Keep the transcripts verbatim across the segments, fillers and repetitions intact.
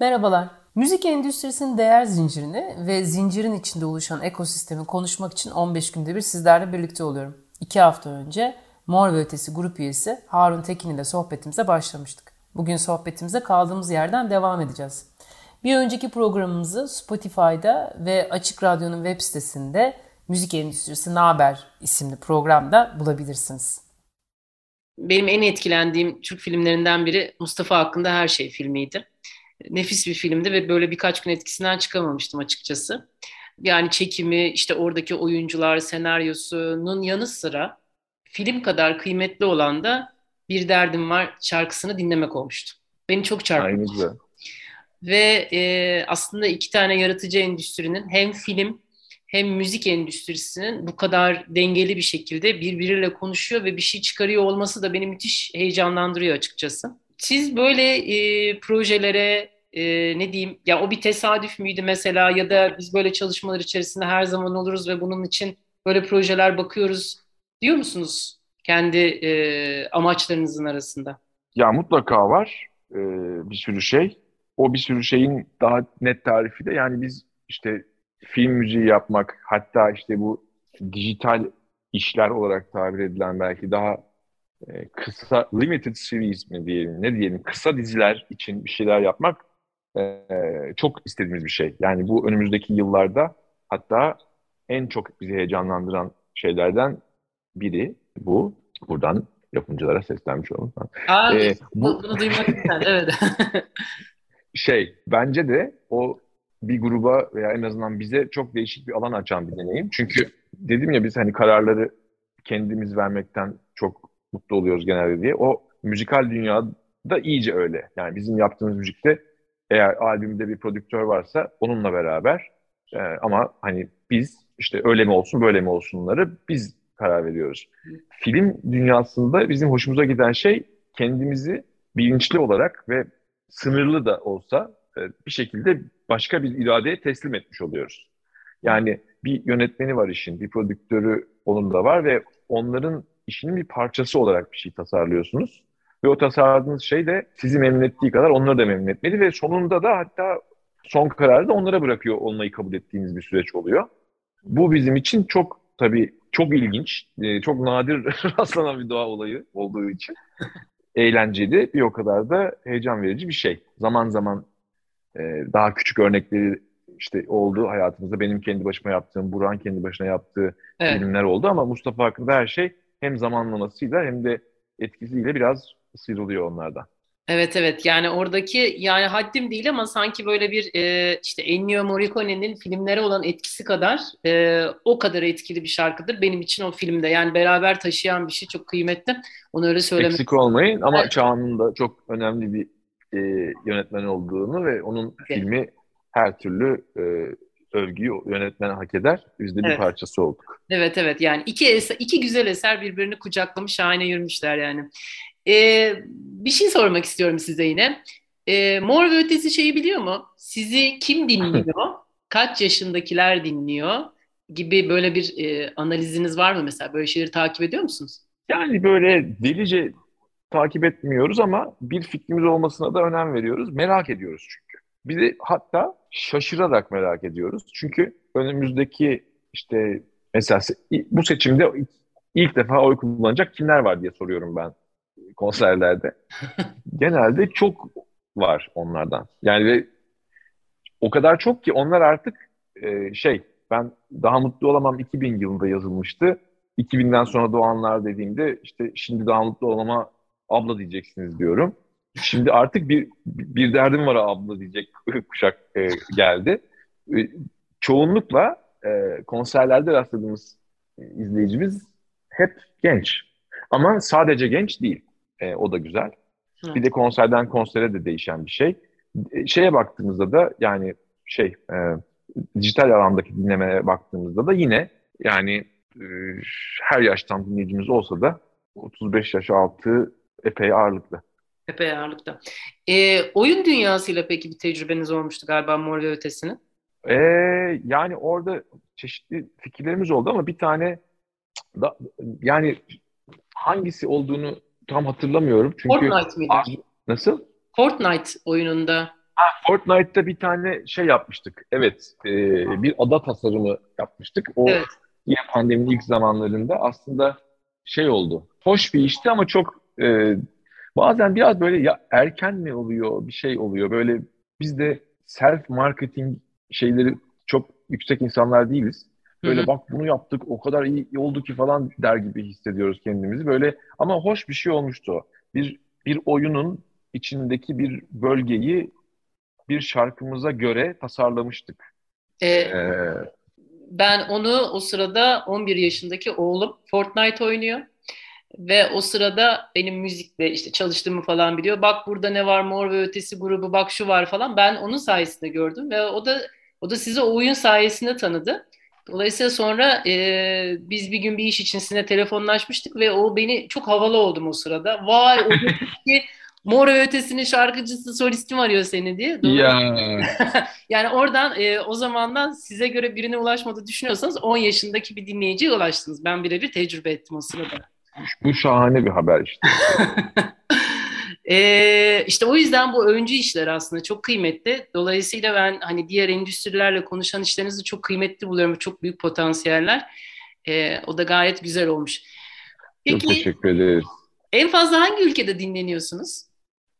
Merhabalar. Müzik endüstrisinin değer zincirini ve zincirin içinde oluşan ekosistemi konuşmak için on beş günde bir sizlerle birlikte oluyorum. iki hafta önce Mor ve Ötesi grup üyesi Harun Tekin ile sohbetimize başlamıştık. Bugün sohbetimize kaldığımız yerden devam edeceğiz. Bir önceki programımızı Spotify'da ve Açık Radyo'nun web sitesinde Müzik Endüstrisi Naber isimli programda bulabilirsiniz. Benim en etkilendiğim Türk filmlerinden biri Mustafa Hakkında Her Şey filmiydi. Nefis bir filmdi ve böyle birkaç gün etkisinden çıkamamıştım açıkçası. Yani çekimi, işte oradaki oyuncular, senaryosunun yanı sıra film kadar kıymetli olan da Bir Derdim Var şarkısını dinlemek olmuştu. Beni çok çarpmıştı. Aynı. Ve e, aslında iki tane yaratıcı endüstrinin hem film hem müzik endüstrisinin bu kadar dengeli bir şekilde birbiriyle konuşuyor ve bir şey çıkarıyor olması da beni müthiş heyecanlandırıyor açıkçası. Siz böyle e, projelere e, ne diyeyim ya o bir tesadüf müydü mesela ya da biz böyle çalışmalar içerisinde her zaman oluruz ve bunun için böyle projeler bakıyoruz diyor musunuz kendi e, amaçlarınızın arasında? Ya mutlaka var e, bir sürü şey. O bir sürü şeyin daha net tarifi de yani biz işte film müziği yapmak, hatta işte bu dijital işler olarak tabir edilen belki daha e, kısa, limited series mi diyelim, ne diyelim, kısa diziler için bir şeyler yapmak e, çok istediğimiz bir şey. Yani bu önümüzdeki yıllarda hatta en çok bizi heyecanlandıran şeylerden biri bu. Buradan yapımcılara seslenmiş olalım. Aa, ee, bu... Bunu duymak istedim, evet. Şey, bence de o bir gruba veya en azından bize çok değişik bir alan açan bir deneyim. Çünkü dedim ya biz hani kararları kendimiz vermekten çok mutlu oluyoruz genelde diye. O müzikal dünyada iyice öyle. Yani bizim yaptığımız müzikte eğer albümde bir prodüktör varsa onunla beraber e, ama hani biz işte öyle mi olsun böyle mi olsunları biz karar veriyoruz. Film dünyasında bizim hoşumuza giden şey kendimizi bilinçli olarak ve sınırlı da olsa bir şekilde başka bir iradeye teslim etmiş oluyoruz. Yani bir yönetmeni var işin, bir prodüktörü onun da var ve onların işinin bir parçası olarak bir şey tasarlıyorsunuz. Ve o tasarladığınız şey de sizi memnun ettiği kadar onları da memnun etmeli ve sonunda da hatta son kararı da onlara bırakıyor olmayı kabul ettiğiniz bir süreç oluyor. Bu bizim için çok tabii çok ilginç, çok nadir rastlanan bir doğa olayı olduğu için. Eğlenceli, bir o kadar da heyecan verici bir şey. Zaman zaman e, daha küçük örnekleri işte oldu hayatımızda. Benim kendi başıma yaptığım, Burak'ın kendi başına yaptığı evet. Filmler oldu ama Mustafa Hakkında her şey hem zamanlamasıyla hem de etkisiyle biraz sıyrılıyor onlardan. Evet evet yani oradaki yani haddim değil ama sanki böyle bir e, işte Ennio Morricone'nin filmlere olan etkisi kadar e, o kadar etkili bir şarkıdır benim için o filmde. Yani beraber taşıyan bir şey çok kıymetli. Onu öyle söylemek. Eksik olmayın ama evet. Çağan'ın da çok önemli bir e, yönetmen olduğunu ve onun evet. Filmi her türlü e, övgüyü yönetmen hak eder. Biz de bir evet. Parçası olduk. Evet evet yani iki, eser, iki güzel eser birbirini kucaklamış şahane yürümüşler yani. Ee, bir şey sormak istiyorum size yine. Ee, Mor ve Ötesi şeyi biliyor mu? Sizi kim dinliyor? Kaç yaşındakiler dinliyor? Gibi böyle bir e, analiziniz var mı mesela? Böyle şeyleri takip ediyor musunuz? Yani böyle delice takip etmiyoruz ama bir fikrimiz olmasına da önem veriyoruz. Merak ediyoruz çünkü. Bizi hatta şaşırarak merak ediyoruz. Çünkü önümüzdeki işte mesela bu seçimde ilk defa oy kullanacak kimler var diye soruyorum ben. Konserlerde. Genelde çok var onlardan. Yani ve o kadar çok ki onlar artık e, şey ben daha mutlu olamam iki bin yılında yazılmıştı. iki binden sonra doğanlar dediğimde işte şimdi daha mutlu olama abla diyeceksiniz diyorum. Şimdi artık bir bir derdim var abla diyecek kuşak e, geldi. E, çoğunlukla e, konserlerde rastladığımız e, izleyicimiz hep genç. Ama sadece genç değil. E, o da güzel. Hı. Bir de konserden konsere de değişen bir şey. Şeye baktığımızda da yani şey e, dijital alandaki dinlemeye baktığımızda da yine yani e, her yaştan dinleyicimiz olsa da otuz beş yaş altı epey ağırlıklı. Epey ağırlıkta. E, oyun dünyasıyla peki bir tecrübeniz olmuştu galiba Mor ve Ötesi'nin? E, yani orada çeşitli fikirlerimiz oldu ama bir tane da, yani hangisi olduğunu tam hatırlamıyorum. Çünkü Fortnite miydi? A, nasıl? Fortnite oyununda. Ha, Fortnite'da bir tane şey yapmıştık. Evet. E, bir ada tasarımı yapmıştık. O evet. Yine pandeminin ilk zamanlarında aslında şey oldu. Hoş bir işti ama çok e, bazen biraz böyle ya erken mi oluyor, bir şey oluyor. Böyle biz de self-marketing şeyleri çok yüksek insanlar değiliz. Böyle Hı-hı. bak bunu yaptık, o kadar iyi oldu ki falan der gibi hissediyoruz kendimizi. Böyle ama hoş bir şey olmuştu. Bir bir oyunun içindeki bir bölgeyi bir şarkımıza göre tasarlamıştık. Ee, ee, ben onu o sırada on bir yaşındaki oğlum Fortnite oynuyor. Ve o sırada benim müzikle işte çalıştığımı falan biliyor. Bak burada ne var, Mor ve Ötesi grubu, bak şu var falan. Ben onun sayesinde gördüm ve o da o da sizi o oyun sayesinde tanıdı. Dolayısıyla sonra e, biz bir gün bir iş için sizinle telefonlaşmıştık ve o beni çok havalı oldum o sırada. Vay o ki Mor ve Ötesi'nin şarkıcısı, solisti mi arıyor seni diye. Ya. Yani oradan e, o zamandan size göre birine ulaşmadı düşünüyorsanız on yaşındaki bir dinleyiciye ulaştınız. Ben birebir tecrübe ettim o sırada. Bu şahane bir haber işte. e, işte o yüzden bu öncü işler aslında çok kıymetli. Dolayısıyla ben hani diğer endüstrilerle konuşan işlerinizi çok kıymetli buluyorum. Çok büyük potansiyeller. E, o da gayet güzel olmuş. Peki, çok teşekkür ederiz. En fazla hangi ülkede dinleniyorsunuz?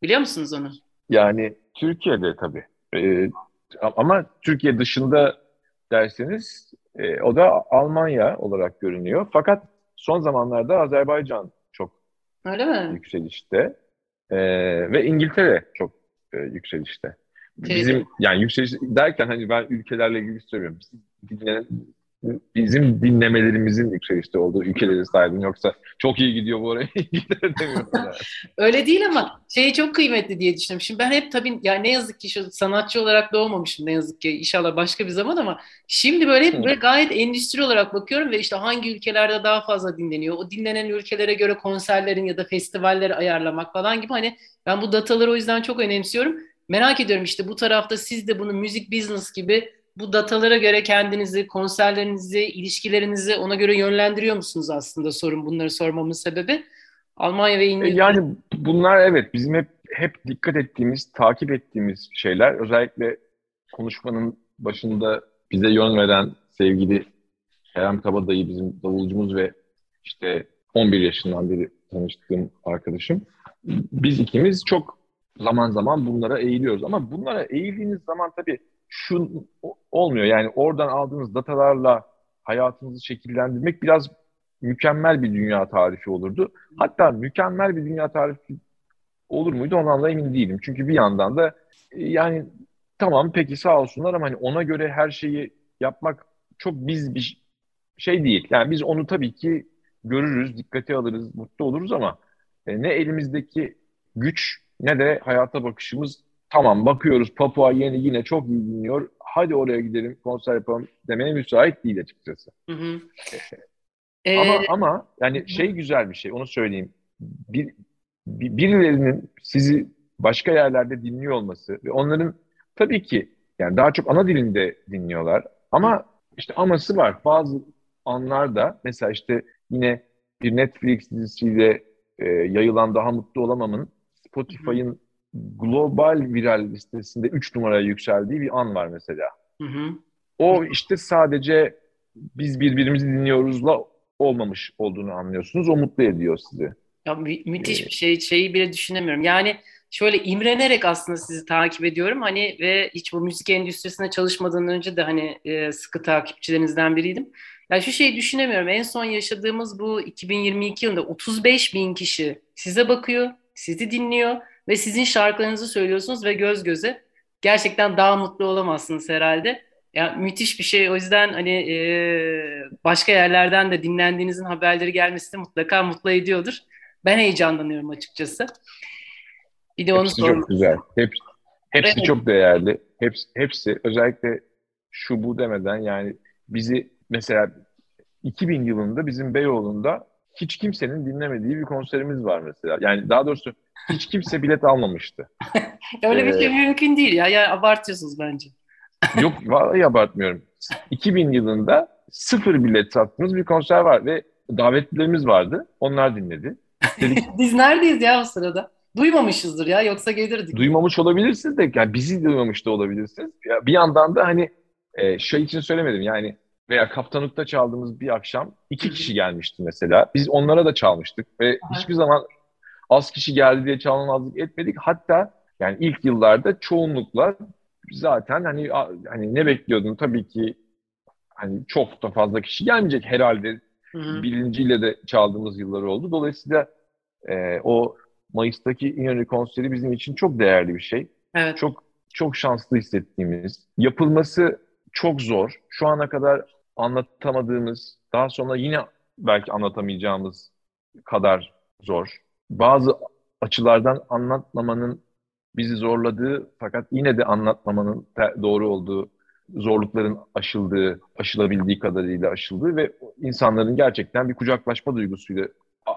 Biliyor musunuz onu? Yani Türkiye'de tabii. E, ama Türkiye dışında derseniz e, o da Almanya olarak görünüyor. Fakat son zamanlarda Azerbaycan çok Öyle mi? yükselişte ee, ve İngiltere çok e, yükselişte. Bizim yani yükseliş derken hani ben ülkelerle ilgili söylüyorum. Dinle, bizim dinlemelerimizin yükselişte olduğu ülkeleri saydım. Yoksa çok iyi gidiyor bu araya İngiltere demiyorum. Öyle değil ama şey çok kıymetli diye düşünüyorum. Şimdi ben hep tabii yani ne yazık ki şu sanatçı olarak doğmamışım ne yazık ki inşallah başka bir zaman ama şimdi böyle hep böyle gayet endüstri olarak bakıyorum ve işte hangi ülkelerde daha fazla dinleniyor? O dinlenen ülkelere göre konserlerin ya da festivalleri ayarlamak falan gibi hani ben bu dataları o yüzden çok önemsiyorum. Merak ediyorum işte bu tarafta siz de bunu müzik business gibi bu datalara göre kendinizi, konserlerinizi, ilişkilerinizi ona göre yönlendiriyor musunuz aslında sorun bunları sormamın sebebi? Almanya ve İngiltere. Yani bunlar evet bizim hep hep dikkat ettiğimiz, takip ettiğimiz şeyler. Özellikle konuşmanın başında bize yön veren sevgili Eren Kabadayı bizim davulcumuz ve işte on bir yaşından beri tanıştığım arkadaşım. Biz ikimiz çok zaman zaman bunlara eğiliyoruz ama bunlara eğildiğiniz zaman tabii şu olmuyor yani oradan aldığınız datalarla hayatınızı şekillendirmek biraz mükemmel bir dünya tarifi olurdu. Hatta mükemmel bir dünya tarifi olur muydu ondan da emin değilim. Çünkü bir yandan da yani tamam peki sağ olsunlar ama hani ona göre her şeyi yapmak çok biz bir şey değil. Yani biz onu tabii ki görürüz, dikkate alırız, mutlu oluruz ama ne elimizdeki güç ne de hayata bakışımız tamam bakıyoruz Papua yeni yine çok iyi dinliyor. Hadi oraya gidelim konser yapalım demeye müsait değil açıkçası. Hı hı. Ee, ama ama yani şey güzel bir şey onu söyleyeyim. Bir, bir, birilerinin sizi başka yerlerde dinliyor olması ve onların tabii ki yani daha çok ana dilinde dinliyorlar. Ama işte aması var bazı anlarda mesela işte yine bir Netflix dizisiyle e, yayılan Daha Mutlu Olamam'ın Spotify'ın hı hı. global viral listesinde üç numaraya yükseldiği bir an var mesela. Hı hı. O işte sadece biz birbirimizi dinliyoruzla olmamış olduğunu anlıyorsunuz. O mutlu ediyor sizi. Ya mü- müthiş bir şey. Şeyi bile düşünemiyorum. Yani şöyle imrenerek aslında sizi takip ediyorum. Hani ve hiç bu müzik endüstrisine çalışmadan önce de hani e, sıkı takipçilerinizden biriydim. Ya yani şu şeyi düşünemiyorum. En son yaşadığımız bu iki bin yirmi iki yılında otuz beş bin kişi size bakıyor, sizi dinliyor. Ve sizin şarkılarınızı söylüyorsunuz ve göz göze gerçekten daha mutlu olamazsınız herhalde. Yani müthiş bir şey. O yüzden hani e, başka yerlerden de dinlendiğinizin haberleri gelmesi de mutlaka mutlu ediyordur. Ben heyecanlanıyorum açıkçası. Bir de onu hepsi sormak. Çok güzel. Hep, hepsi evet. Çok değerli. Hepsi, hepsi özellikle şu bu demeden yani bizi mesela iki bin yılında bizim Beyoğlu'nda hiç kimsenin dinlemediği bir konserimiz var mesela. Yani daha doğrusu hiç kimse bilet almamıştı. Öyle ee, bir şey mümkün değil ya. Ya abartıyorsunuz bence. Yok vallahi abartmıyorum. iki bin yılında sıfır bilet sattığımız bir konser var ve davetlilerimiz vardı. Onlar dinledi. Dedik, biz neredeyiz ya o sırada? Duymamışızdır ya yoksa gelirdik. Duymamış olabilirsiniz de yani bizi duymamış da olabilirsiniz. Ya bir yandan da hani e, şey için söylemedim yani veya Kaptanuk'ta çaldığımız bir akşam iki kişi gelmişti mesela. Biz onlara da çalmıştık ve evet. Hiçbir zaman az kişi geldi diye çalmamazlık etmedik. Hatta yani ilk yıllarda çoğunlukla zaten hani hani ne bekliyordum tabii ki hani çok da fazla kişi gelmeyecek herhalde bilinciyle de çaldığımız yıllar oldu. Dolayısıyla e, o Mayıs'taki İnönü konseri bizim için çok değerli bir şey. Evet. Çok çok şanslı hissettiğimiz, yapılması çok zor. Şu ana kadar anlatamadığımız, daha sonra yine belki anlatamayacağımız kadar zor. Bazı açılardan anlatmamanın bizi zorladığı fakat yine de anlatmamanın doğru olduğu, zorlukların aşıldığı, aşılabildiği kadarıyla aşıldığı ve insanların gerçekten bir kucaklaşma duygusuyla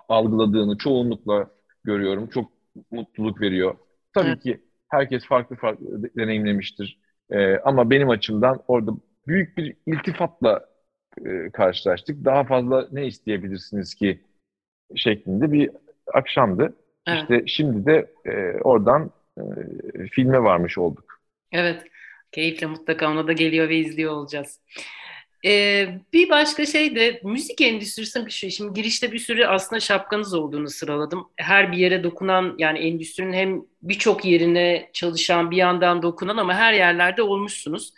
algıladığını çoğunlukla görüyorum. Çok mutluluk veriyor. Tabii evet. Ki herkes farklı farklı deneyimlemiştir. Ee, ama benim açımdan orada büyük bir iltifatla e, karşılaştık. Daha fazla ne isteyebilirsiniz ki şeklinde bir akşamdı. Evet. İşte şimdi de e, oradan e, filme varmış olduk. Evet. Keyifle mutlaka ona da geliyor ve izliyor olacağız. Ee, bir başka şey de müzik endüstrisinin bir şey. Şimdi girişte bir sürü aslında şapkanız olduğunu sıraladım. Her bir yere dokunan yani endüstrinin hem birçok yerine çalışan bir yandan dokunan ama her yerlerde olmuşsunuz.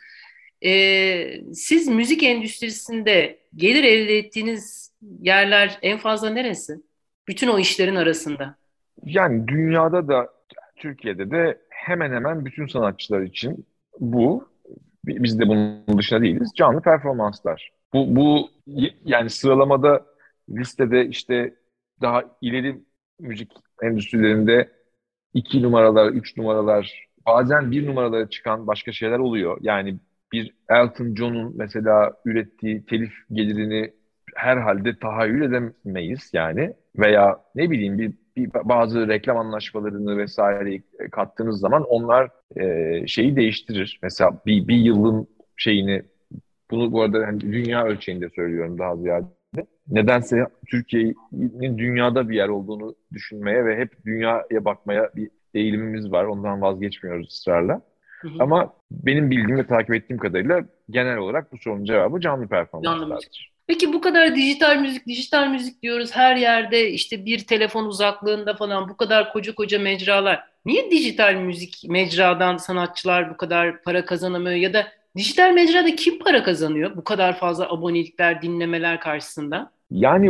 Ee, siz müzik endüstrisinde gelir elde ettiğiniz yerler en fazla neresi? Bütün o işlerin arasında. Yani dünyada da Türkiye'de de hemen hemen bütün sanatçılar için bu. Biz de bunun dışında değiliz. Canlı performanslar. Bu, bu yani sıralamada listede işte daha ileri müzik endüstrilerinde iki numaralar, üç numaralar, bazen bir numaralara çıkan başka şeyler oluyor. Yani bir Elton John'un mesela ürettiği telif gelirini herhalde tahayyül edemeyiz yani. Veya ne bileyim bir, bir bazı reklam anlaşmalarını vesaire kattığınız zaman onlar e, şeyi değiştirir. Mesela bir, bir yılın şeyini, bunu bu arada hani dünya ölçeğinde söylüyorum daha ziyade. Nedense Türkiye'nin dünyada bir yer olduğunu düşünmeye ve hep dünyaya bakmaya bir eğilimimiz var. Ondan vazgeçmiyoruz ısrarla. Hı hı. Ama benim bildiğim ve takip ettiğim kadarıyla genel olarak bu sorunun cevabı canlı performanslardır. Peki bu kadar dijital müzik, dijital müzik diyoruz her yerde işte bir telefon uzaklığında falan bu kadar koca koca mecralar. Niye dijital müzik mecradan sanatçılar bu kadar para kazanamıyor ya da dijital mecrada kim para kazanıyor bu kadar fazla abonelikler, dinlemeler karşısında? Yani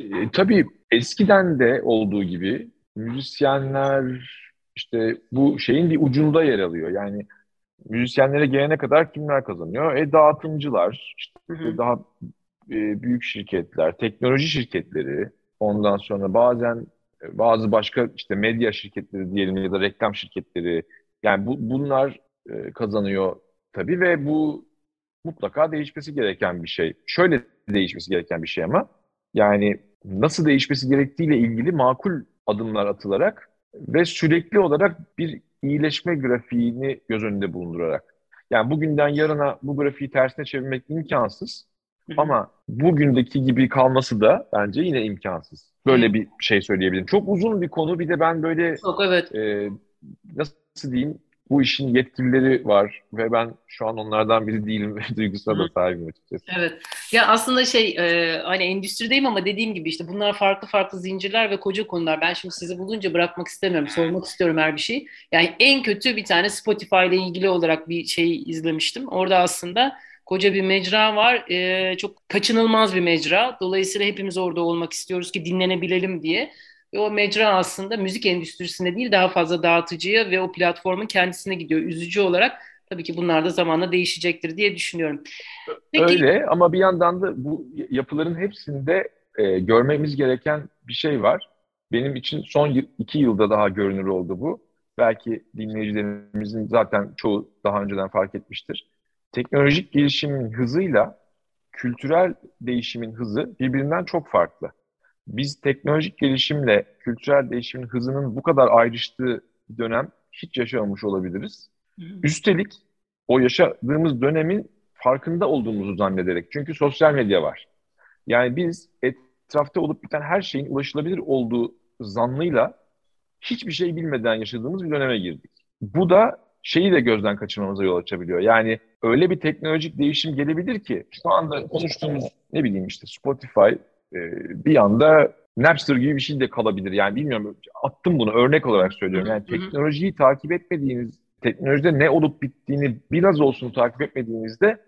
e, tabii eskiden de olduğu gibi müzisyenler işte bu şeyin bir ucunda yer alıyor. Yani müzisyenlere gelene kadar kimler kazanıyor? E dağıtımcılar, işte hı-hı. Daha... büyük şirketler, teknoloji şirketleri, ondan sonra bazen bazı başka işte medya şirketleri diyelim ya da reklam şirketleri, yani bu, bunlar kazanıyor tabii ve bu mutlaka değişmesi gereken bir şey. Şöyle değişmesi gereken bir şey ama yani nasıl değişmesi gerektiğiyle ilgili makul adımlar atılarak ve sürekli olarak bir iyileşme grafiğini göz önünde bulundurarak. Yani bugünden yarına bu grafiği tersine çevirmek imkansız. Ama bugündeki gibi kalması da bence yine imkansız. Böyle bir şey söyleyebilirim. Çok uzun bir konu. Bir de ben böyle çok, evet. e, nasıl diyeyim bu işin yetkilileri var ve ben şu an onlardan biri değilim ve duygusuna da sahibim açıkçası. Evet. Ya aslında şey e, hani endüstrideyim ama dediğim gibi işte bunlar farklı farklı zincirler ve koca konular. Ben şimdi sizi bulunca bırakmak istemiyorum. Sormak istiyorum her bir şeyi. Yani en kötü bir tane Spotify ile ilgili olarak bir şey izlemiştim. Orada aslında koca bir mecra var. Ee, çok kaçınılmaz bir mecra. Dolayısıyla hepimiz orada olmak istiyoruz ki dinlenebilelim diye. Ve o mecra aslında müzik endüstrisine değil daha fazla dağıtıcıya ve o platformun kendisine gidiyor. Üzücü olarak tabii ki bunlar da zamanla değişecektir diye düşünüyorum. Peki, öyle ama bir yandan da bu yapıların hepsinde e, görmemiz gereken bir şey var. Benim için son y- iki yılda daha görünür oldu bu. belki dinleyicilerimizin zaten çoğu daha önceden fark etmiştir. Teknolojik gelişimin hızıyla kültürel değişimin hızı birbirinden çok farklı. Biz teknolojik gelişimle kültürel değişimin hızının bu kadar ayrıştığı dönem hiç yaşamamış olabiliriz. Üstelik o yaşadığımız dönemin farkında olduğumuzu zannederek. Çünkü sosyal medya var. Yani biz etrafta olup biten her şeyin ulaşılabilir olduğu zannıyla hiçbir şey bilmeden yaşadığımız bir döneme girdik. Bu da şeyi de gözden kaçırmamıza yol açabiliyor. Yani öyle bir teknolojik değişim gelebilir ki şu anda konuştuğumuz ne bileyim işte Spotify e, bir anda Napster gibi bir şey de kalabilir. Yani bilmiyorum, attım bunu örnek olarak söylüyorum. Yani teknolojiyi takip etmediğiniz, teknolojide ne olup bittiğini biraz olsun takip etmediğinizde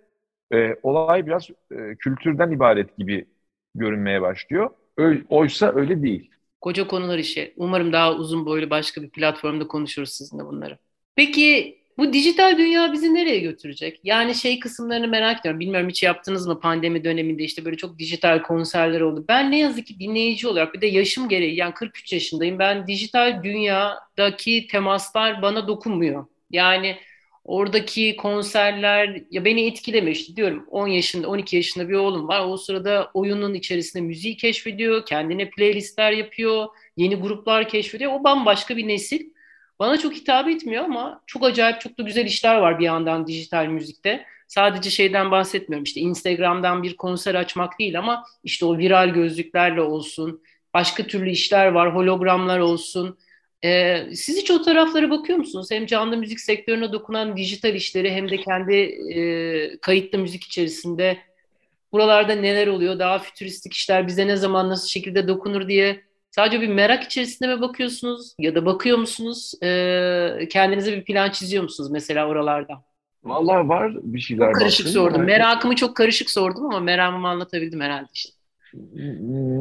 e, olay biraz e, kültürden ibaret gibi görünmeye başlıyor. Ö- oysa öyle değil. Koca konular işi. Umarım daha uzun boylu başka bir platformda konuşuruz sizinle bunları. Peki bu dijital dünya bizi nereye götürecek? Yani şey kısımlarını merak ediyorum. Bilmiyorum hiç yaptınız mı pandemi döneminde işte böyle çok dijital konserler oldu. Ben ne yazık ki dinleyici olarak bir de yaşım gereği yani kırk üç yaşındayım. Ben dijital dünyadaki temaslar bana dokunmuyor. Yani oradaki konserler ya beni etkilemiyor işte diyorum. on yaşında, on iki yaşında bir oğlum var. O sırada oyunun içerisinde müziği keşfediyor. Kendine playlistler yapıyor. Yeni gruplar keşfediyor. O bambaşka bir nesil. Bana çok hitap etmiyor ama çok acayip, çok da güzel işler var bir yandan dijital müzikte. Sadece şeyden bahsetmiyorum işte Instagram'dan bir konser açmak değil ama işte o viral gözlüklerle olsun. Başka türlü işler var, hologramlar olsun. Ee, siz hiç o taraflara bakıyor musunuz? Hem canlı müzik sektörüne dokunan dijital işleri hem de kendi e, kayıtlı müzik içerisinde buralarda neler oluyor, daha fütüristik işler bize ne zaman nasıl şekilde dokunur diye sadece bir merak içerisinde mi bakıyorsunuz ya da bakıyor musunuz? E, kendinize bir plan çiziyor musunuz mesela oralarda? Vallahi var bir şeyler. Çok karışık sordum. Yani. Merakımı çok karışık sordum ama merakımı anlatabildim herhalde işte.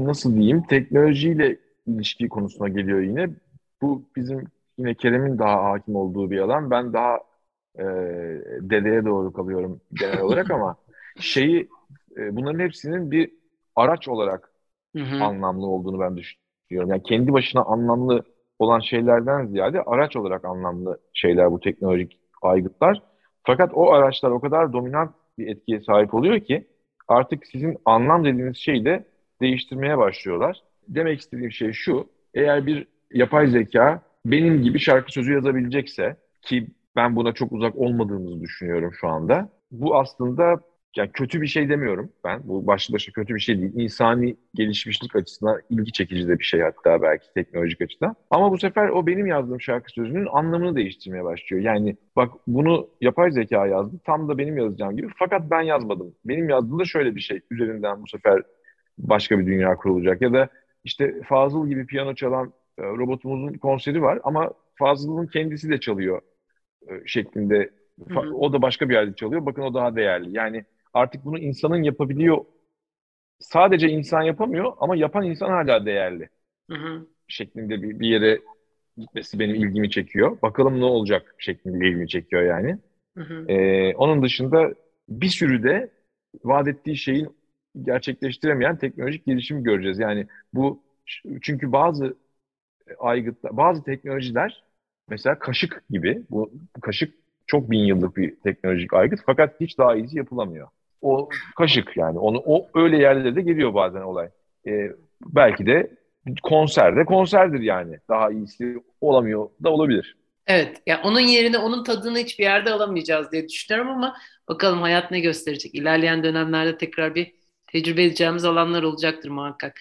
Nasıl diyeyim? Teknolojiyle ilişki konusuna geliyor yine. Bu bizim yine Kerem'in daha hakim olduğu bir alan. Ben daha e, dedeye doğru kalıyorum genel olarak ama şeyi e, bunların hepsinin bir araç olarak Hı-hı. anlamlı olduğunu ben düşünüyorum. Yani kendi başına anlamlı olan şeylerden ziyade araç olarak anlamlı şeyler bu teknolojik aygıtlar. Fakat o araçlar o kadar dominant bir etkiye sahip oluyor ki artık sizin anlam dediğiniz şeyi de değiştirmeye başlıyorlar. Demek istediğim şey şu, eğer bir yapay zeka benim gibi şarkı sözü yazabilecekse ki ben buna çok uzak olmadığımızı düşünüyorum şu anda. Bu aslında yani kötü bir şey demiyorum ben. Bu başlı başına kötü bir şey değil. İnsani gelişmişlik açısından ilgi çekici de bir şey hatta belki teknolojik açıdan. Ama bu sefer o benim yazdığım şarkı sözünün anlamını değiştirmeye başlıyor. Yani bak bunu yapay zeka yazdı tam da benim yazacağım gibi fakat ben yazmadım. Benim yazdığımda şöyle bir şey üzerinden bu sefer başka bir dünya kurulacak ya da işte Fazıl gibi piyano çalan robotumuzun konseri var ama Fazıl'ın kendisi de çalıyor şeklinde. Hı hı. O da başka bir yerde çalıyor. Bakın o daha değerli. Yani artık bunu insanın yapabiliyor. Sadece insan yapamıyor ama yapan insan hala değerli. Hı hı. Şeklinde bir, bir yere gitmesi benim ilgimi çekiyor. Bakalım ne olacak şeklinde ilgimi çekiyor yani. Hı hı. Ee, onun dışında bir sürü de vaat ettiği şeyin gerçekleştiremeyen teknolojik gelişimi göreceğiz. Yani bu çünkü bazı aygıtlar, bazı teknolojiler mesela kaşık gibi, bu kaşık çok bin yıllık bir teknolojik aygıt fakat hiç daha iyi yapılamıyor. O kaşık yani onu o öyle yerlerde de geliyor bazen olay. Ee, belki de konserde konserdir yani daha iyisi olamıyor da olabilir. Evet yani onun yerine onun tadını hiçbir yerde alamayacağız diye düşünüyorum ama bakalım hayat ne gösterecek. İlerleyen dönemlerde tekrar bir tecrübe edeceğimiz alanlar olacaktır muhakkak.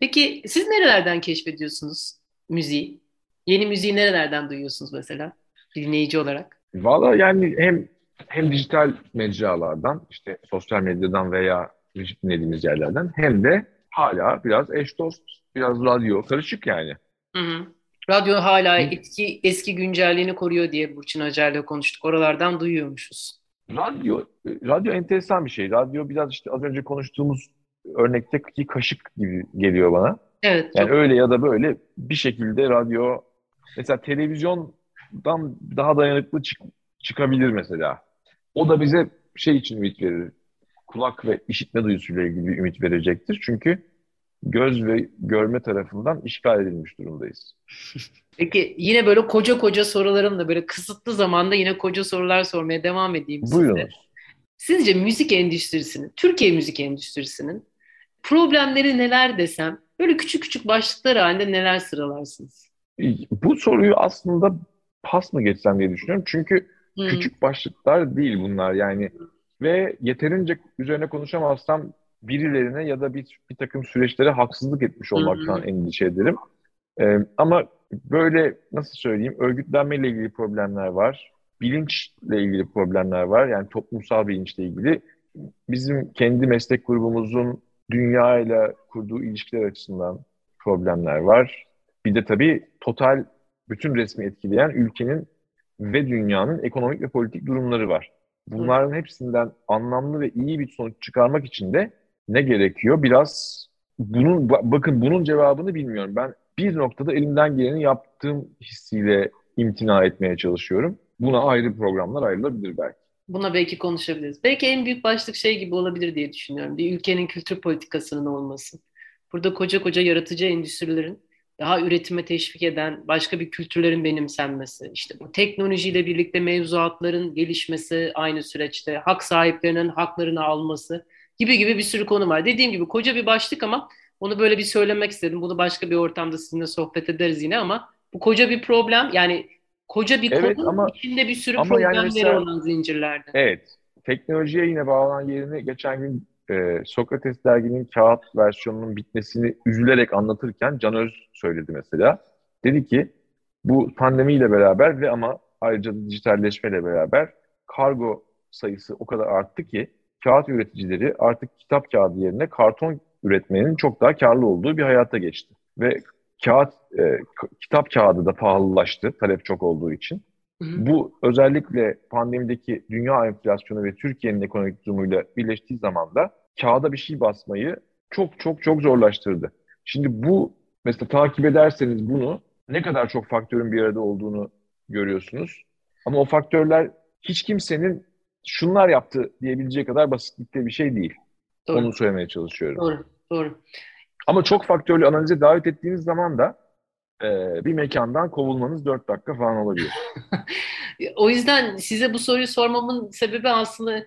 Peki siz nerelerden keşfediyorsunuz müziği? Yeni müziği nerelerden duyuyorsunuz mesela dinleyici olarak? Valla yani hem hem dijital mecralardan işte sosyal medyadan veya dinlediğimiz yerlerden hem de hala biraz eş dost, biraz radyo karışık yani. Hı hı. Radyo hala etki, eski güncelliğini koruyor diye Burçin Hacar'la konuştuk. Oralardan duyuyormuşuz. Radyo radyo enteresan bir şey. Radyo biraz işte az önce konuştuğumuz örnekteki kaşık gibi geliyor bana. Evet. Yani öyle cool. Ya da böyle bir şekilde radyo mesela televizyondan daha dayanıklı çık, çıkabilir mesela. O da bize şey için ümit verir. Kulak ve işitme duyusuyla ilgili ümit verecektir. Çünkü göz ve görme tarafından işgal edilmiş durumdayız. Peki yine böyle koca koca sorularımla böyle kısıtlı zamanda yine koca sorular sormaya devam edeyim size. Buyurunuz. Sizce müzik endüstrisinin, Türkiye müzik endüstrisinin problemleri neler desem, böyle küçük küçük başlıklar halinde neler sıralarsınız? Bu soruyu aslında pas mı geçsem diye düşünüyorum. Çünkü hmm. küçük başlıklar değil bunlar yani. Ve yeterince üzerine konuşamazsam birilerine ya da bir, bir takım süreçlere haksızlık etmiş olmaktan hmm. endişe ederim. Ee, ama böyle nasıl söyleyeyim, örgütlenmeyle ilgili problemler var. Bilinçle ilgili problemler var. Yani toplumsal bilinçle ilgili. Bizim kendi meslek grubumuzun dünyayla kurduğu ilişkiler açısından problemler var. Bir de tabii total bütün resmi etkileyen ülkenin ve dünyanın ekonomik ve politik durumları var. Bunların hepsinden anlamlı ve iyi bir sonuç çıkarmak için de ne gerekiyor? Biraz bunun, bakın bunun cevabını bilmiyorum. Ben bir noktada elimden geleni yaptığım hissiyle imtina etmeye çalışıyorum. Buna ayrı programlar ayrılabilir belki. Buna belki konuşabiliriz. Belki en büyük başlık şey gibi olabilir diye düşünüyorum. Bir ülkenin kültür politikasının olması. Burada koca koca yaratıcı endüstrilerin daha üretime teşvik eden başka bir kültürlerin benimsenmesi, işte bu teknolojiyle birlikte mevzuatların gelişmesi, aynı süreçte hak sahiplerinin haklarını alması gibi gibi bir sürü konu var. Dediğim gibi koca bir başlık ama onu böyle bir söylemek istedim. Bunu başka bir ortamda sizinle sohbet ederiz yine ama bu koca bir problem, yani koca bir evet, konu ama, içinde bir sürü problemleri yani mesela, olan zincirlerde. Evet, teknolojiye yine bağlanan yerini geçen gün Ee, Sokrates derginin kağıt versiyonunun bitmesini üzülerek anlatırken Can Öz söyledi mesela. Dedi ki bu pandemiyle beraber ve ama ayrıca dijitalleşmeyle beraber kargo sayısı o kadar arttı ki kağıt üreticileri artık kitap kağıdı yerine karton üretmenin çok daha karlı olduğu bir hayata geçti. Ve kağıt e, kitap kağıdı da pahalılaştı talep çok olduğu için. Hı hı. Bu özellikle pandemideki dünya enflasyonu ve Türkiye'nin ekonomik durumuyla birleştiği zaman da kağıda bir şey basmayı çok çok çok zorlaştırdı. Şimdi bu mesela takip ederseniz bunu ne kadar çok faktörün bir arada olduğunu görüyorsunuz. Ama o faktörler hiç kimsenin şunlar yaptı diyebileceği kadar basitlikte bir şey değil. Doğru. Onu söylemeye çalışıyorum. Doğru, doğru. Ama çok faktörlü analize davet ettiğiniz zaman da bir mekandan kovulmanız dört dakika falan olabilir. O yüzden size bu soruyu sormamın sebebi aslında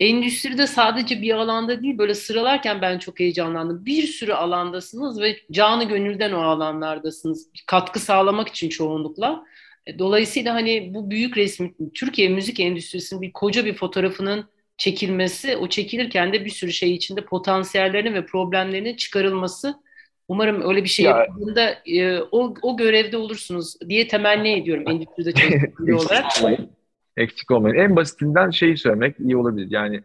endüstride sadece bir alanda değil, böyle sıralarken ben çok heyecanlandım. Bir sürü alandasınız ve canı gönülden o alanlardasınız. Katkı sağlamak için çoğunlukla. Dolayısıyla hani bu büyük resmi, Türkiye müzik endüstrisinin bir koca bir fotoğrafının çekilmesi, o çekilirken de bir sürü şey içinde potansiyellerinin ve problemlerinin çıkarılması. Umarım öyle bir şey ya, yaptığında e, o, o görevde olursunuz diye temenni ediyorum endüstride çalıştığı olarak. Eksik olmayın. En basitinden şeyi söylemek iyi olabilir. Yani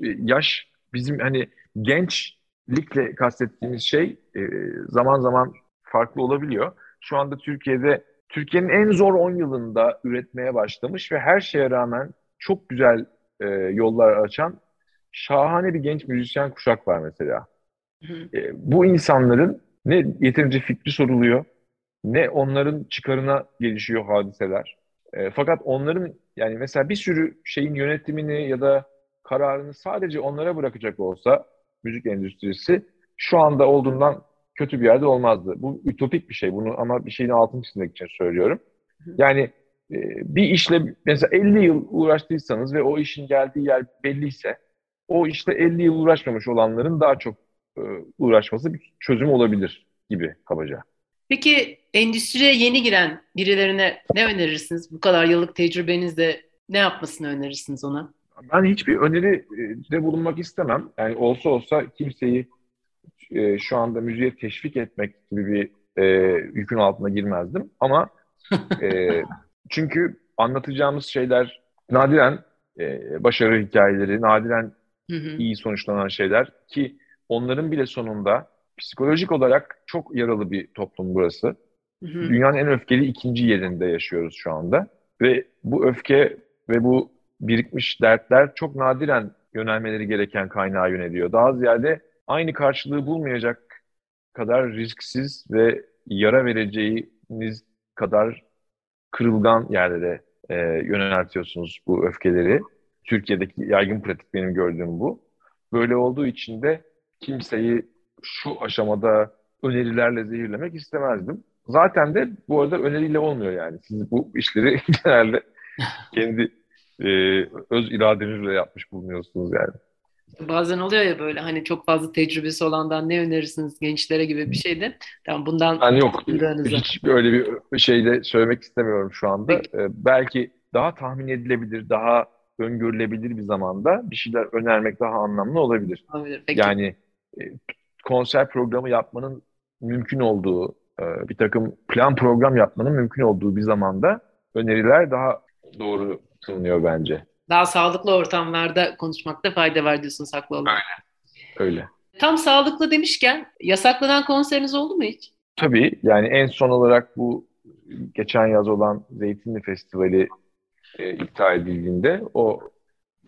yaş bizim hani gençlikle kastettiğimiz şey e, zaman zaman farklı olabiliyor. Şu anda Türkiye'de Türkiye'nin en zor on yılında üretmeye başlamış ve her şeye rağmen çok güzel e, yollar açan şahane bir genç müzisyen kuşak var mesela. Hı. E, bu insanların ne yeterince fikri soruluyor, ne onların çıkarına gelişiyor hadiseler. E, fakat onların yani mesela bir sürü şeyin yönetimini ya da kararını sadece onlara bırakacak olsa müzik endüstrisi şu anda olduğundan kötü bir yerde olmazdı. Bu ütopik bir şey bunu ama bir şeyin altını çizmek için söylüyorum. Yani e, bir işle mesela elli yıl uğraştıysanız ve o işin geldiği yer belliyse o işte elli yıl uğraşmamış olanların daha çok uğraşması bir çözüm olabilir gibi kabaca. Peki endüstriye yeni giren birilerine ne önerirsiniz? Bu kadar yıllık tecrübenizle ne yapmasını önerirsiniz ona? Ben hiçbir öneride bulunmak istemem. Yani olsa olsa kimseyi e, şu anda müziğe teşvik etmek gibi bir e, yükün altına girmezdim. Ama e, çünkü anlatacağımız şeyler nadiren e, başarı hikayeleri, nadiren hı hı. iyi sonuçlanan şeyler ki onların bile sonunda psikolojik olarak çok yaralı bir toplum burası. Hı hı. Dünyanın en öfkeli ikinci yerinde yaşıyoruz şu anda. Ve bu öfke ve bu birikmiş dertler çok nadiren yönelmeleri gereken kaynağa yöneliyor. Daha ziyade aynı karşılığı bulmayacak kadar risksiz ve yara vereceğiniz kadar kırılgan yerlere e, yöneltiyorsunuz bu öfkeleri. Türkiye'deki yaygın pratik benim gördüğüm bu. Böyle olduğu için de kimseyi şu aşamada önerilerle zehirlemek istemezdim. Zaten de bu arada öneriyle olmuyor yani. Siz bu işleri genelde kendi e, öz iradenizle yapmış bulunuyorsunuz yani. Bazen oluyor ya böyle hani çok fazla tecrübesi olandan ne önerirsiniz gençlere gibi bir şeydi. Tamam bundan... Yani yok, hiç böyle bir şey de söylemek istemiyorum şu anda. Ee, belki daha tahmin edilebilir, daha öngörülebilir bir zamanda bir şeyler önermek daha anlamlı olabilir. Peki. Yani e, konser programı yapmanın mümkün olduğu, e, bir takım plan program yapmanın mümkün olduğu bir zamanda öneriler daha doğru sunuluyor bence. Daha sağlıklı ortamlarda konuşmakta fayda var diyorsunuz, haklı olun. Aynen. Öyle. Tam sağlıklı demişken yasaklanan konseriniz oldu mu hiç? Tabii. Yani en son olarak bu geçen yaz olan Zeytinli Festivali e, iptal edildiğinde o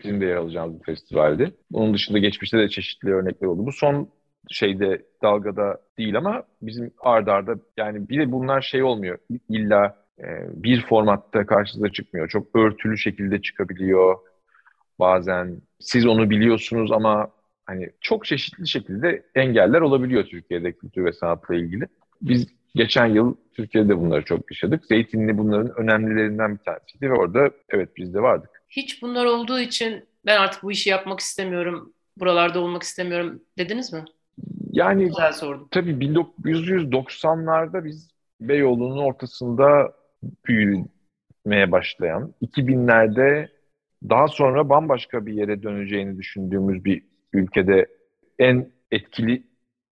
bizim de yer alacağımız bir festivaldi. Onun dışında geçmişte de çeşitli örnekler oldu. Bu son şeyde dalgada değil ama bizim arda arda yani bir de bunlar şey olmuyor. İlla bir formatta karşınıza çıkmıyor. Çok örtülü şekilde çıkabiliyor. Bazen siz onu biliyorsunuz ama hani çok çeşitli şekilde engeller olabiliyor Türkiye'de kültür ve sanatla ilgili. Biz geçen yıl Türkiye'de bunları çok yaşadık. Zeytinli bunların önemlilerinden bir tanesiydi ve orada evet biz de vardık. Hiç bunlar olduğu için ben artık bu işi yapmak istemiyorum, buralarda olmak istemiyorum dediniz mi? Yani güzel sordum. Tabii bin dokuz yüz doksanlarda biz Beyoğlu'nun ortasında büyümeye başlayan, iki binlerde daha sonra bambaşka bir yere döneceğini düşündüğümüz bir ülkede en etkili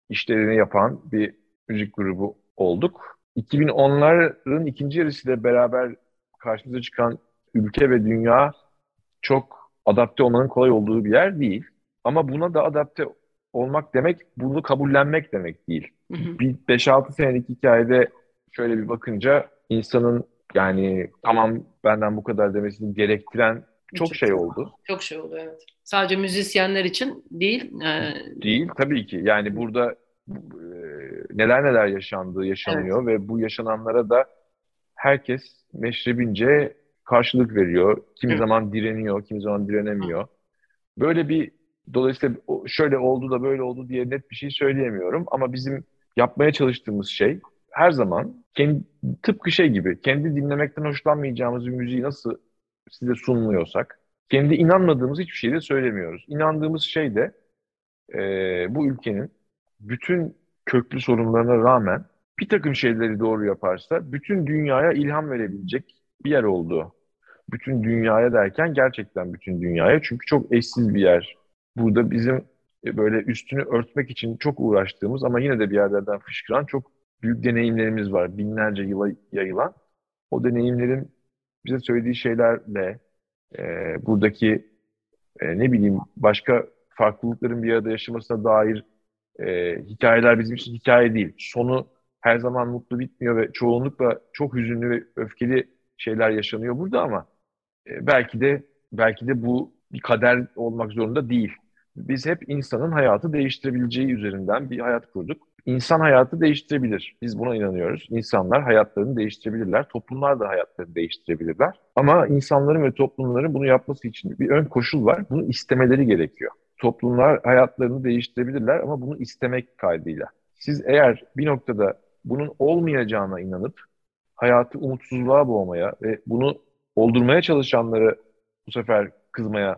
işlerini yapan bir müzik grubu olduk. iki bin onların ikinci yarısıyla beraber karşımıza çıkan ülke ve dünya çok adapte olmanın kolay olduğu bir yer değil. Ama buna da adapte olmak demek, bunu kabullenmek demek değil. Hı hı. Bir beş altı senelik hikayede şöyle bir bakınca insanın yani tamam benden bu kadar demesini gerektiren çok Hiç şey oldu. Çok şey oldu evet. Sadece müzisyenler için değil. E... Değil tabii ki. Yani burada e, neler neler yaşandığı yaşanıyor evet. Ve bu yaşananlara da herkes meşrebince karşılık veriyor. Kimi Hı. zaman direniyor, kimi zaman direnemiyor. Hı. Böyle bir dolayısıyla şöyle oldu da böyle oldu diye net bir şey söyleyemiyorum. Ama bizim yapmaya çalıştığımız şey her zaman kendi, tıpkı şey gibi kendi dinlemekten hoşlanmayacağımız bir müziği nasıl size sunmuyorsak kendi inanmadığımız hiçbir şeyi de söylemiyoruz. İnandığımız şey de e, bu ülkenin bütün köklü sorunlarına rağmen bir takım şeyleri doğru yaparsa bütün dünyaya ilham verebilecek bir yer olduğu. Bütün dünyaya derken gerçekten bütün dünyaya çünkü çok eşsiz bir yer. Burada bizim e, böyle üstünü örtmek için çok uğraştığımız ama yine de bir yerlerden fışkıran çok büyük deneyimlerimiz var. Binlerce yıla yayılan. O deneyimlerin bize söylediği şeylerle e, buradaki e, ne bileyim başka farklılıkların bir arada yaşamasına dair e, hikayeler bizim için hikaye değil. Sonu her zaman mutlu bitmiyor ve çoğunlukla çok hüzünlü ve öfkeli şeyler yaşanıyor burada ama e, belki de belki de bu bir kader olmak zorunda değil. Biz hep insanın hayatı değiştirebileceği üzerinden bir hayat kurduk. İnsan hayatı değiştirebilir. Biz buna inanıyoruz. İnsanlar hayatlarını değiştirebilirler. Toplumlar da hayatlarını değiştirebilirler. Ama insanların ve toplumların bunu yapması için bir ön koşul var. Bunu istemeleri gerekiyor. Toplumlar hayatlarını değiştirebilirler ama bunu istemek kaydıyla. Siz eğer bir noktada bunun olmayacağına inanıp hayatı umutsuzluğa boğmaya ve bunu oldurmaya çalışanları bu sefer kızmaya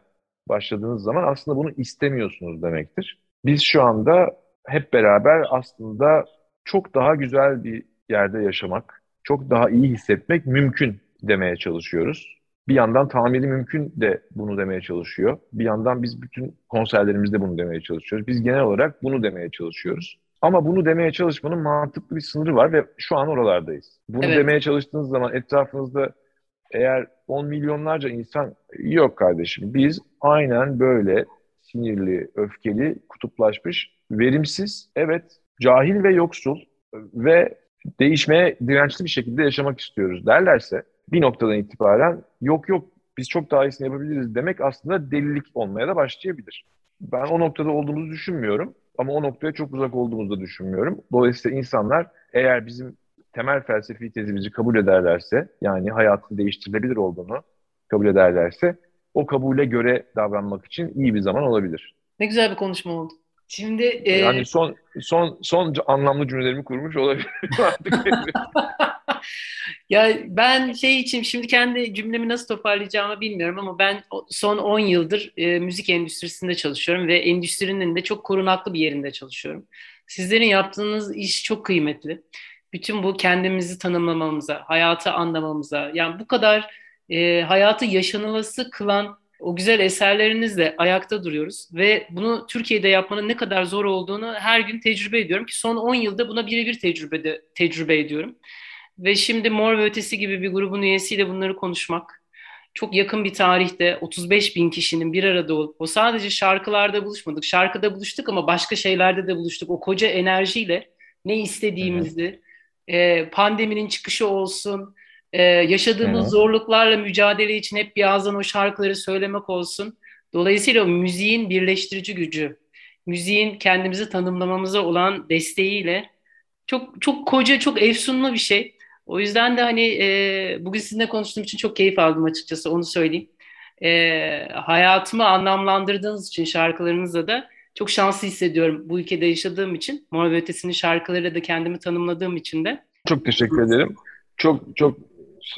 başladığınız zaman aslında bunu istemiyorsunuz demektir. Biz şu anda hep beraber aslında çok daha güzel bir yerde yaşamak, çok daha iyi hissetmek mümkün demeye çalışıyoruz. Bir yandan tamiri mümkün de bunu demeye çalışıyor. Bir yandan biz bütün konserlerimizde bunu demeye çalışıyoruz. Biz genel olarak bunu demeye çalışıyoruz. Ama bunu demeye çalışmanın mantıklı bir sınırı var ve şu an oralardayız. Bunu evet. demeye çalıştığınız zaman etrafınızda eğer on milyonlarca insan yok kardeşim biz aynen böyle sinirli, öfkeli, kutuplaşmış, verimsiz, evet cahil ve yoksul ve değişmeye dirençli bir şekilde yaşamak istiyoruz derlerse bir noktadan itibaren yok yok biz çok daha iyisini yapabiliriz demek aslında delilik olmaya da başlayabilir. Ben o noktada olduğumuzu düşünmüyorum ama o noktaya çok uzak olduğumuzu da düşünmüyorum. Dolayısıyla insanlar eğer bizim temel felsefi tezimizi kabul ederlerse yani hayatın değiştirilebilir olduğunu kabul ederlerse o kabule göre davranmak için iyi bir zaman olabilir. Ne güzel bir konuşma oldu. Şimdi e... yani son son son anlamlı cümlelerimi kurmuş olabilirim artık. Ya ben şey için şimdi kendi cümlemi nasıl toparlayacağımı bilmiyorum ama ben son on yıldır e, müzik endüstrisinde çalışıyorum ve endüstrinin de çok korunaklı bir yerinde çalışıyorum. Sizlerin yaptığınız iş çok kıymetli. Bütün bu kendimizi tanımlamamıza, hayatı anlamamıza, yani bu kadar e, hayatı yaşanılası kılan o güzel eserlerinizle ayakta duruyoruz ve bunu Türkiye'de yapmanın ne kadar zor olduğunu her gün tecrübe ediyorum ki son on yılda buna birebir tecrübe, tecrübe ediyorum. Ve şimdi Mor ve Ötesi gibi bir grubun üyesiyle bunları konuşmak, çok yakın bir tarihte otuz beş bin kişinin bir arada olup, o sadece şarkılarda buluşmadık, şarkıda buluştuk ama başka şeylerde de buluştuk. O koca enerjiyle ne istediğimizi, evet. Pandeminin çıkışı olsun, Ee, yaşadığımız evet. zorluklarla mücadele için hep birazdan o şarkıları söylemek olsun. Dolayısıyla müziğin birleştirici gücü, müziğin kendimizi tanımlamamıza olan desteğiyle çok çok koca, çok efsunlu bir şey. O yüzden de hani e, bugün sizinle konuştuğum için çok keyif aldım açıkçası, onu söyleyeyim. E, hayatımı anlamlandırdığınız için şarkılarınızla da çok şanslı hissediyorum bu ülkede yaşadığım için. Mor ve Ötesi'nin şarkılarıyla da kendimi tanımladığım için de. Çok teşekkür ederim. Çok çok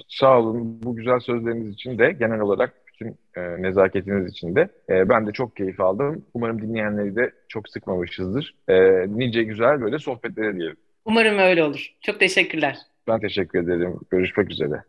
sağ olun bu güzel sözleriniz için de, genel olarak bütün e, nezaketiniz için de. E, ben de çok keyif aldım. Umarım dinleyenleri de çok sıkmamışızdır. E, nice güzel böyle sohbetlere diyelim. Umarım öyle olur. Çok teşekkürler. Ben teşekkür ederim. Görüşmek üzere.